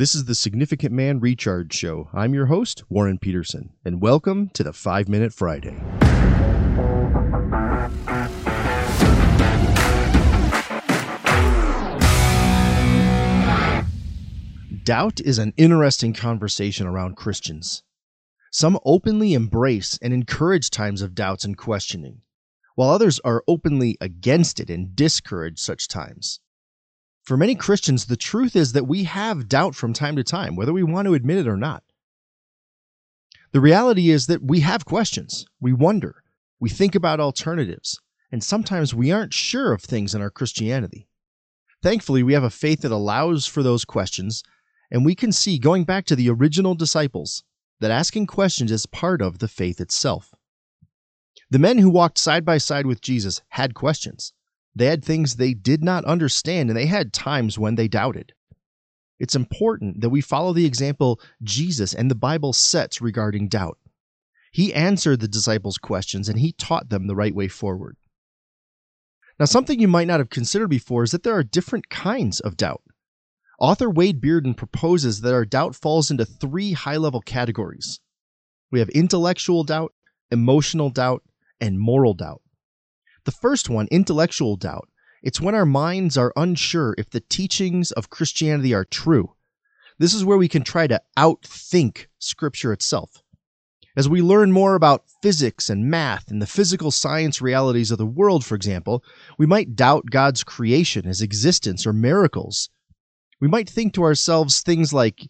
This is the Significant Man Recharge Show. I'm your host, Warren Peterson, and welcome to the 5 Minute Friday. Doubt is an interesting conversation around Christians. Some openly embrace and encourage times of doubts and questioning, while others are openly against it and discourage such times. For many Christians, the truth is that we have doubt from time to time, whether we want to admit it or not. The reality is that we have questions, we wonder, we think about alternatives, and sometimes we aren't sure of things in our Christianity. Thankfully, we have a faith that allows for those questions, and we can see, going back to the original disciples, that asking questions is part of the faith itself. The men who walked side by side with Jesus had questions. They had things they did not understand, and they had times when they doubted. It's important that we follow the example Jesus and the Bible sets regarding doubt. He answered the disciples' questions, and he taught them the right way forward. Now, something you might not have considered before is that there are different kinds of doubt. Author Wade Bearden proposes that our doubt falls into three high-level categories. We have intellectual doubt, emotional doubt, and moral doubt. The first one, intellectual doubt, it's when our minds are unsure if the teachings of Christianity are true. This is where we can try to outthink Scripture itself. As we learn more about physics and math and the physical science realities of the world, for example, we might doubt God's creation, His existence, or miracles. We might think to ourselves things like,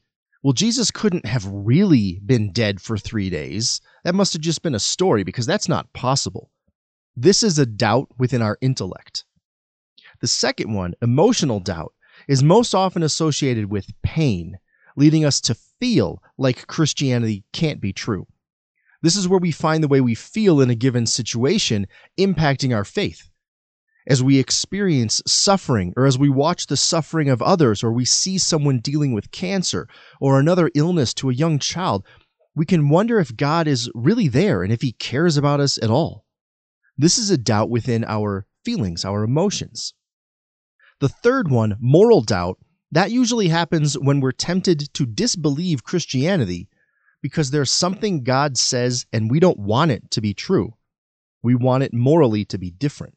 well, Jesus couldn't have really been dead for 3 days. That must have just been a story because that's not possible. This is a doubt within our intellect. The second one, emotional doubt, is most often associated with pain, leading us to feel like Christianity can't be true. This is where we find the way we feel in a given situation impacting our faith. As we experience suffering, or as we watch the suffering of others, or we see someone dealing with cancer or another illness to a young child, we can wonder if God is really there and if He cares about us at all. This is a doubt within our feelings, our emotions. The third one, moral doubt, that usually happens when we're tempted to disbelieve Christianity because there's something God says and we don't want it to be true. We want it morally to be different.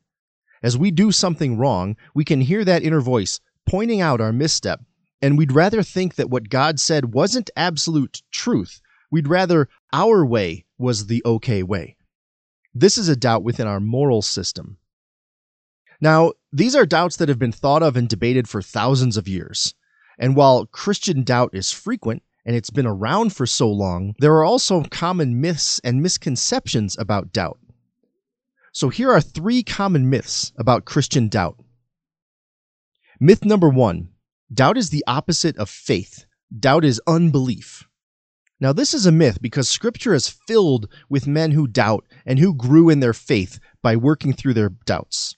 As we do something wrong, we can hear that inner voice pointing out our misstep, and we'd rather think that what God said wasn't absolute truth. We'd rather our way was the okay way. This is a doubt within our moral system. Now, these are doubts that have been thought of and debated for thousands of years. And while Christian doubt is frequent and it's been around for so long, there are also common myths and misconceptions about doubt. So here are three common myths about Christian doubt. Myth number one, doubt is the opposite of faith. Doubt is unbelief. Now, this is a myth because Scripture is filled with men who doubt and who grew in their faith by working through their doubts.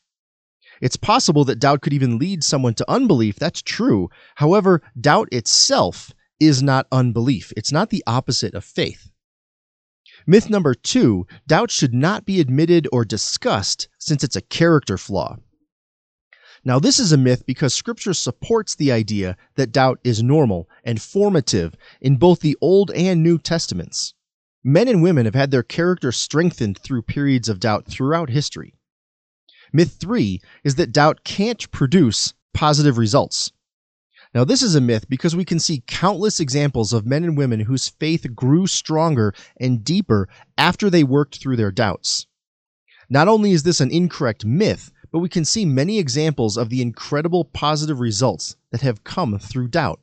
It's possible that doubt could even lead someone to unbelief. That's true. However, doubt itself is not unbelief. It's not the opposite of faith. Myth number two, doubt should not be admitted or discussed since it's a character flaw. Now, this is a myth because Scripture supports the idea that doubt is normal and formative in both the Old and New Testaments. Men and women have had their character strengthened through periods of doubt throughout history. Myth three is that doubt can't produce positive results. Now, this is a myth because we can see countless examples of men and women whose faith grew stronger and deeper after they worked through their doubts. Not only is this an incorrect myth, but we can see many examples of the incredible positive results that have come through doubt.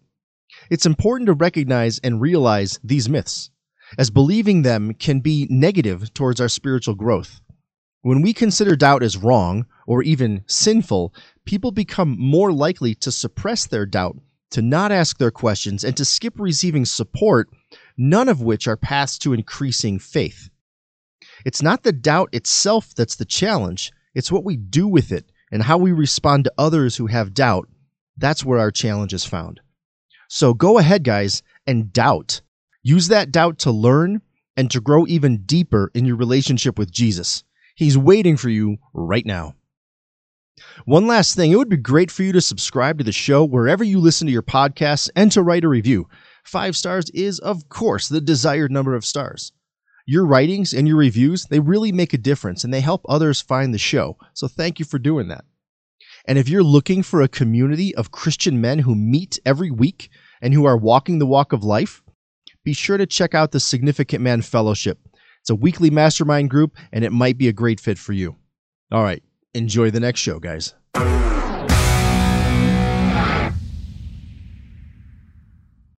It's important to recognize and realize these myths, as believing them can be negative towards our spiritual growth. When we consider doubt as wrong or even sinful, people become more likely to suppress their doubt, to not ask their questions, and to skip receiving support, none of which are paths to increasing faith. It's not the doubt itself that's the challenge. It's what we do with it and how we respond to others who have doubt. That's where our challenge is found. So go ahead, guys, and doubt. Use that doubt to learn and to grow even deeper in your relationship with Jesus. He's waiting for you right now. One last thing, it would be great for you to subscribe to the show wherever you listen to your podcasts and to write a review. 5 stars is, of course, the desired number of stars. Your writings and your reviews, they really make a difference and they help others find the show. So thank you for doing that. And if you're looking for a community of Christian men who meet every week and who are walking the walk of life, be sure to check out the Significant Man Fellowship. It's a weekly mastermind group, and it might be a great fit for you. All right, enjoy the next show, guys.